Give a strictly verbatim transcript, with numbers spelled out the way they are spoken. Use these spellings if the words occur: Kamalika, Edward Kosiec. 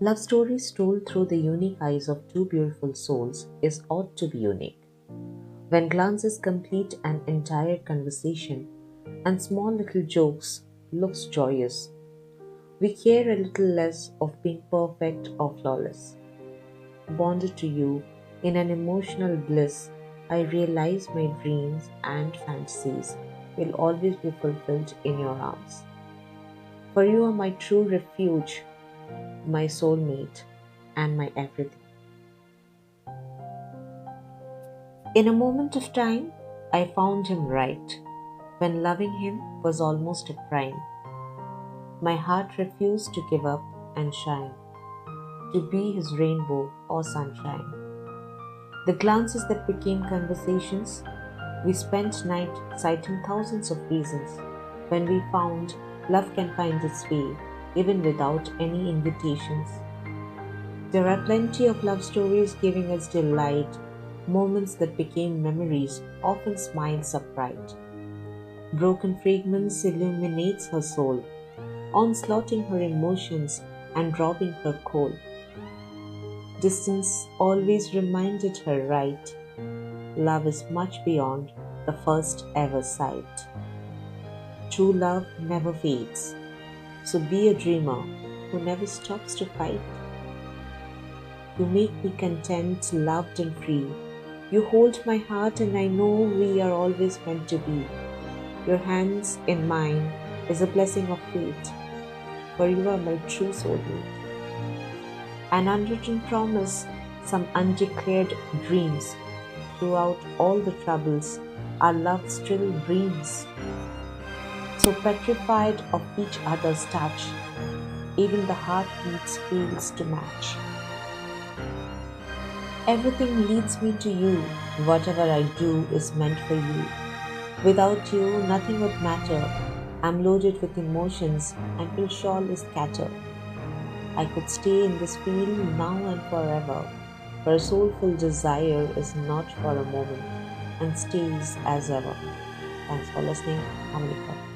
Love stories told through the unique eyes of two beautiful souls is ought to be unique. When glances complete an entire conversation and small little jokes looks joyous, we care a little less of being perfect or flawless. Bonded to you in an emotional bliss, I realize my dreams and fantasies will always be fulfilled in your arms. For you are my true refuge, my soulmate, and my everything. In a moment of time, I found him right, when loving him was almost a crime. My heart refused to give up and shine, to be his rainbow or sunshine. The glances that became conversations, we spent night citing thousands of reasons when we found love can find its way even without any invitations. There are plenty of love stories giving us delight, moments that became memories, often smiles upright. Broken fragments illuminates her soul, onslaughting her emotions and robbing her coal. Distance always reminded her right. Love is much beyond the first ever sight. True love never fades. So be a dreamer who never stops to fight. You make me content, loved and free. You hold my heart and I know we are always meant to be. Your hands in mine is a blessing of fate, for you are my true soulmate. An unwritten promise, some undeclared dreams. Throughout all the troubles, our love still dreams. So petrified of each other's touch, even the heartbeats fails to match. Everything leads me to you, whatever I do is meant for you. Without you, nothing would matter. I'm loaded with emotions and will surely scatter. I could stay in this feeling now and forever, for a soulful desire is not for a moment and stays as ever. Thanks for listening, Kamalika.